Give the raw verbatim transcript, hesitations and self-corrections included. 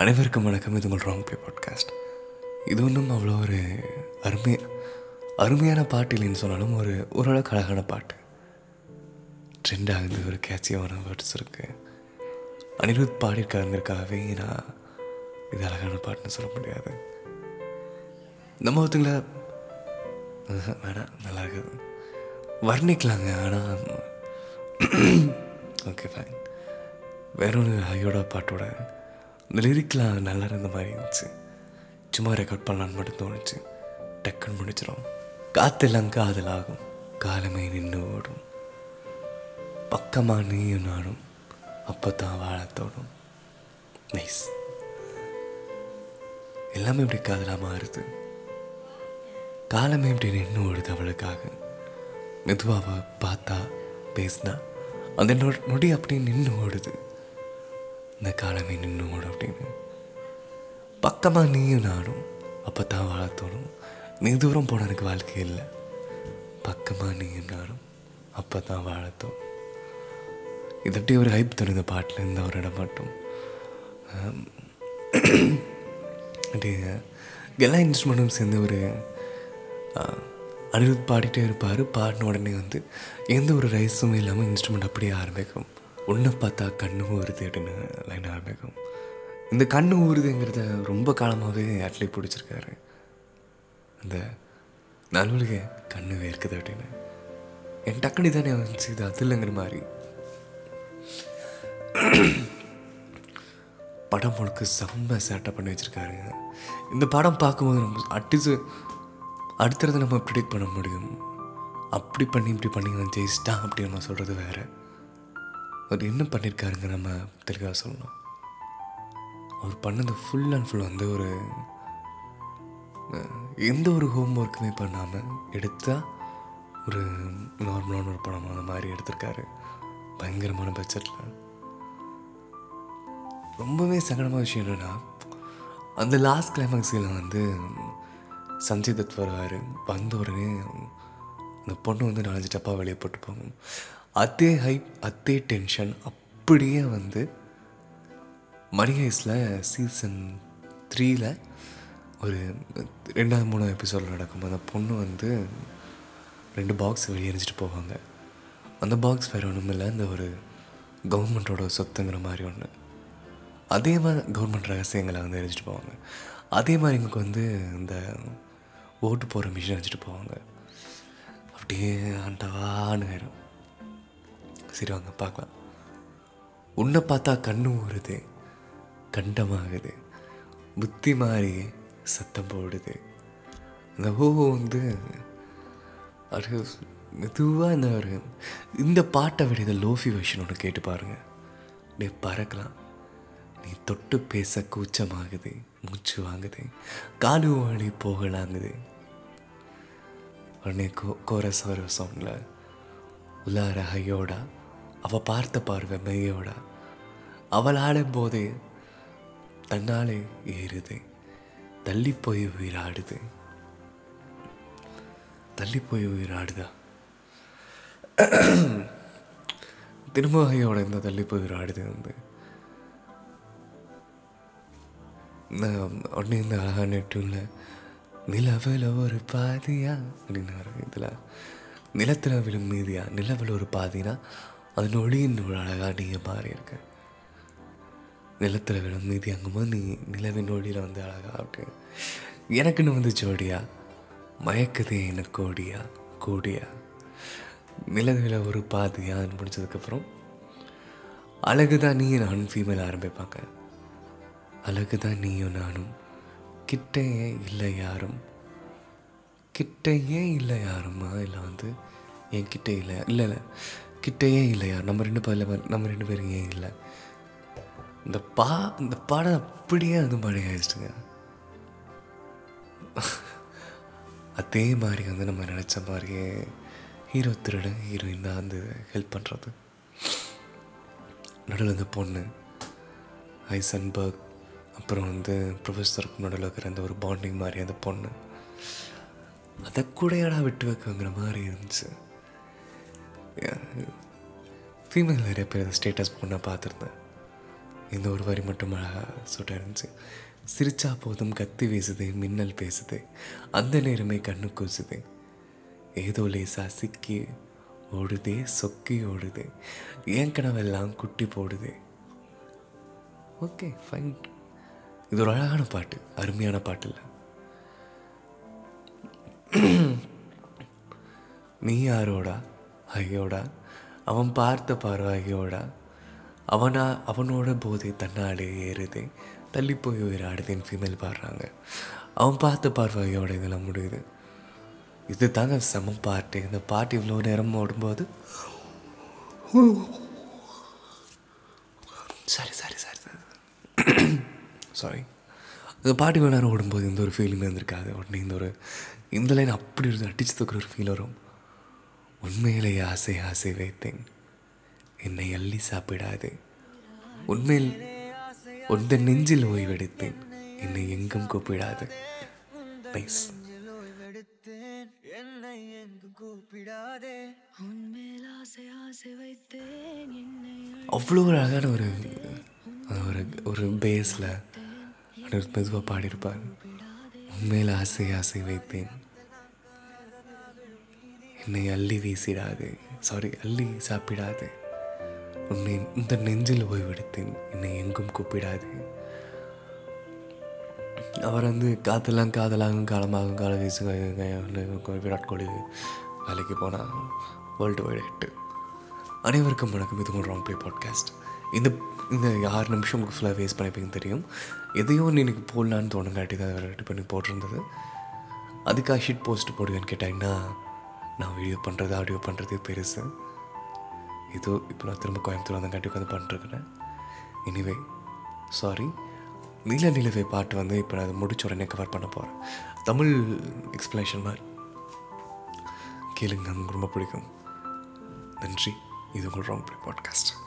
அனைவருக்கும் வணக்கம். இது உங்கள் ராங் ப்ளே பாட்காஸ்ட். இது ஒன்றும் அவ்வளோ ஒரு அருமை அருமையான பாட்டு இல்லைன்னு சொன்னாலும் ஒரு ஓரளவுக்கு அழகான பாட்டு. ட்ரெண்ட் ஆகுது, ஒரு கேட்சியான வேர்ட்ஸ் இருக்குது. அனிருத் பாடியிருக்காருங்கிறதுக்காகவே நான் இது அழகான பாட்டுன்னு சொல்ல முடியாது. நம்ம ஒருத்தங்கள வேணாம், நல்லா இருக்குது, வர்ணிக்கலாங்க. ஆனால் ஓகே ஃபைன். வேற ஒன்று, ஹையோட பாட்டோட இந்த லிரிக்லாம் நல்லா இருந்த மாதிரி இருந்துச்சு. சும்மா ரெக்கார்ட் பண்ணலான்னு மட்டும் தோணுச்சு. டக்குன்னு முடிச்சிடும். காத்தெல்லாம் காதலாகும், காலமே நின்று ஓடும், பக்கமாக நீயும் நானும் அப்போ தான் வாழத்தோடும். நைஸ். எல்லாமே இப்படி காதலாக மாறுது. காலமே இப்படி நின்று ஓடுது அவளுக்காக. மெதுவாக பார்த்தா பேசினா அந்த நொடி அப்படியே நின்று ஓடுது. இந்த காலமே நின்று ஓடும் அப்படின்னு. பக்கமாக நீயும் நானும் அப்போ தான் வாழத்தோடும். நீ தூரம் போன எனக்கு வாழ்க்கை இல்லை. பக்கமாக நீயும் நானும் அப்போ தான் வாழத்தோடும். இது அப்படியே ஒரு ஹைப் தரும் இந்த பாட்டில். இந்த ஒரு இடம் மட்டும் எல்லா இன்ஸ்ட்ருமெண்ட்டும் சேர்ந்து ஒரு அனிருத் பாடிட்டே இருப்பார். பாடின உடனே வந்து எந்த ஒரு ரைஸும் இல்லாமல் இன்ஸ்ட்ருமெண்ட் அப்படியே ஆரம்பிக்கும். ஒன்று பார்த்தா கண்ணு ஊறுது அப்படின்னு லைன் ஆரம்பிக்கும். இந்த கண்ணு ஊறுதுங்கிறத ரொம்ப காலமாகவே அட்லீஸ்ட் பிடிச்சிருக்காரு. அந்த நல்வழிக கண்ணு வேர்க்குது அப்படின்னு என் டக்குனி தானே வந்துச்சு. இது அது இல்லைங்கிற மாதிரி படம் முழுக்க செம்ம சேட்டை பண்ணி வச்சுருக்காரு. இந்த படம் பார்க்கும்போது நம்ம அட்லீஸ்ட் அடுத்தது நம்ம ப்ரிடிக்ட் பண்ண முடியும். அப்படி பண்ணி இப்படி பண்ணி நான் ஜெயிச்சிட்டான் அப்படின்னு நம்ம சொல்கிறது வேறு. அவர் என்ன பண்ணியிருக்காருங்க நம்ம தெளிவாக சொல்லணும். அவர் பண்ணது ஃபுல் அண்ட் ஃபுல் வந்து ஒரு எந்த ஒரு ஹோம் ஒர்க்குமே பண்ணாமல் எடுத்தால் ஒரு நார்மலான ஒரு படம் அந்த மாதிரி எடுத்திருக்காரு. பயங்கரமான பட்ஜெட்டில். ரொம்பவே சங்கடமான விஷயம் என்னென்னா அந்த லாஸ்ட் கிளைமேக்ஸில் வந்து சஞ்சய் தத் வருவார். வந்த உடனே அந்த பொண்ணு வந்து நாலஞ்சு டப்பா வெளியே போட்டு போகும். அதே ஹைப், அதே டென்ஷன் அப்படியே வந்து மணி ஹைஸில் சீசன் த்ரீயில் ஒரு ரெண்டாவது மூணாவது எபிசோடில் நடக்கும். அந்த பொண்ணு வந்து ரெண்டு பாக்ஸ் வெளியே எரிஞ்சிட்டு போவாங்க. அந்த பாக்ஸ் வேறு ஒன்றும் இல்லை, இந்த ஒரு கவர்மெண்ட்டோட சொத்துங்கிற மாதிரி ஒன்று. அதே மாதிரி கவர்மெண்ட் ரகசியங்களை வந்து எரிஞ்சிட்டு போவாங்க. அதே மாதிரி எங்களுக்கு வந்து இந்த ஓட்டு போகிற மிஷின் வச்சுட்டு போவாங்க. அப்படியே ஆண்டான நேரம். சரி வாங்க பார்க்கலாம். உன்னை பார்த்தா கண்ணு ஊறுது, கண்டமாகுது, புத்தி மாறி சத்தம் போடுது. அந்த ஹோ வந்து அது மெதுவாக இந்த ஒரு இந்த பாட்டை விட இந்த லோஃபி வெர்ஷன் ஒன்று கேட்டு பாருங்கள். அப்படியே பறக்கலாம். நீ தொட்டு பேச கூச்சமாகுது, மூச்சு வாங்குது, காலு வழி போகலாங்குது. உடனே கோ கோரஸ் வர சாங்கில் உலார ஹையோடா, அவள் பார்த்த பார்வை மெய்யோடா, அவள் ஆடும் போதே தன்னாலே ஏறுது, தள்ளி போய் உயிராடுது. தள்ளி போய் உயிராடுதா திரும்ப ஹையோட இந்த தள்ளி போய் உயிராடுது வந்து உடனே இந்த அழகான டியூனில் நிலவில் ஒரு பாதியா அப்படின்னு இதில் நிலத்தில் விழும் மீதியா, நிலவில் ஒரு பாதினா அது நொழியின் ஒரு அழகாக நீங்கள் மாறி இருக்க. நிலத்தில் விழும் மீதி அங்கும்போது நீ நிலவின் நொழியில் வந்து அழகா அப்படின்னு எனக்குன்னு வந்து ஜோடியா மயக்குதே என்ன கோடியா கோடியா. நிலவில் ஒரு பாதியான்னு முடிச்சதுக்கப்புறம் அழகுதான் நீ நான் ஃபீமேல் ஆரம்பிப்பாங்க. அழகுதான் நீயும் நானும் கிட்டையே இல்லை யாரும், கிட்டையே இல்லை யாருமா, இல்லை வந்து என் கிட்டே இல்லை இல்லை இல்லை கிட்டையே இல்லை யார், நம்ம ரெண்டு பேரில் நம்ம ரெண்டு பேரும் ஏன் இல்லை. இந்த பா இந்த பாடம் அப்படியே அது மாதிரி ஆயிடுச்சுங்க. அதே மாதிரி வந்து நம்ம நினச்ச மாதிரியே ஹீரோ திருட ஹீரோயின் தான் வந்து ஹெல்ப் பண்ணுறது. நடுவில் இந்த பொண்ணு ஐசன்பர்க் அப்புறம் வந்து ப்ரொஃபஸருக்கு நடுவில் இருக்கிற அந்த ஒரு பாண்டிங் மாதிரி அந்த பொண்ணு அதை கூடையாடா விட்டு வைக்குங்கிற மாதிரி இருந்துச்சு. ஃபீமேல் நிறைய பேர் ஸ்டேட்டஸ் பொண்ணை பார்த்துருந்தேன். இந்த ஒரு வரி மட்டும் அழகாக சொல்லிட்டு இருந்துச்சு. சிரிச்சா போதும் கத்தி வீசுது, மின்னல் பேசுது, அந்த நேரமே கண்ணு கூசுது, ஏதோ லேசாக சிக்கி ஓடுதே, சொக்கி ஓடுது, என் கனவெல்லாம் குட்டி போடுது. Okay fine. இது ஒரு அழகான பாட்டு, அருமையான பாட்டு இல்லை. நீ யாரோடா ஐயோடா, அவன் பார்த்த பார்வை ஐயோடா, அவனா அவனோட போதை தன்னாலே ஏறுது, தள்ளி போய் உயிராடுதுன்னு ஃபீமேல் பாடுறாங்க. அவன் பார்த்த பார்வை ஐயோட இதெல்லாம் முடியுது. இது தாங்க செம பாட்டு. இந்த பாட்டு இவ்வளோ நேரம் ஓடும்போது sorry sorry sorry sorry sorry இந்த பாட்டு இவ்வளோ நேரம் ஓடும்போது இந்த ஒரு ஃபீலிங் இருந்திருக்காது. உடனே இந்த ஒரு இந்த லைன் அப்படி ஒரு அடிச்சு தூக்குற ஒரு ஃபீல் வரும். உண்மையிலே ஆசை ஆசை வைத்தேன், என்னை அள்ளி சாப்பிடாது, உண்மையில் உந்த நெஞ்சில் ஓய்வெடுத்தேன், என்னை எங்கும் கூப்பிடாது. நைஸ். அவ்வளோ ஒரு அழகான ஒரு ஒரு பேஸில் மெதுவாக பாடியிருப்பார். உண்மையில் ஆசை ஆசை வைத்தேன், என்னை அள்ளி வீசிடாது, சாரி அள்ளி சாப்பிடாது, உன்னை இந்த நெஞ்சில் ஓய்வெடுத்தேன், என்னை எங்கும் கூப்பிடாது. அவர் வந்து காத்தெல்லாம் காதலாகும் காலமாகும் கால வீசுக. விராட் கோலி வேலைக்கு போனால் வேர்ல்டு வைடு ஹிட்டு. அனைவருக்கும் வணக்கம். இது ஒரு ராங் பிளே பாட்காஸ்ட். இந்த இந்த ஆறு நிமிஷம் உங்களுக்கு ஃபுல்லாக வேஸ்ட் பண்ணிப்பீங்க தெரியும். எதையோ எனக்கு போடலான்னு தோணுங்காட்டி தான் ரெடி பண்ணி போட்டிருந்தது. அதுக்காக ஷீட் போஸ்ட் போடுவேன்னு கேட்டாங்கன்னா நான் வீடியோ பண்ணுறது ஆடியோ பண்ணுறது பெருசு. ஏதோ இப்போ நான் திரும்ப கோயம்புத்தூர் அந்த கட்டி உட்காந்து பண்ணிட்டுருக்கிறேன். Anyway sorry. நீல நிலவே பாட்டு வந்து இப்போ நான் அதை முடிச்ச உடனே கவர் பண்ண போகிறேன். தமிழ் எக்ஸ்பிளனேஷன் மாதிரி கேளுங்க, நமக்கு ரொம்ப பிடிக்கும். நன்றி. இது உங்கள் ராங் பிளே பாட்காஸ்ட்.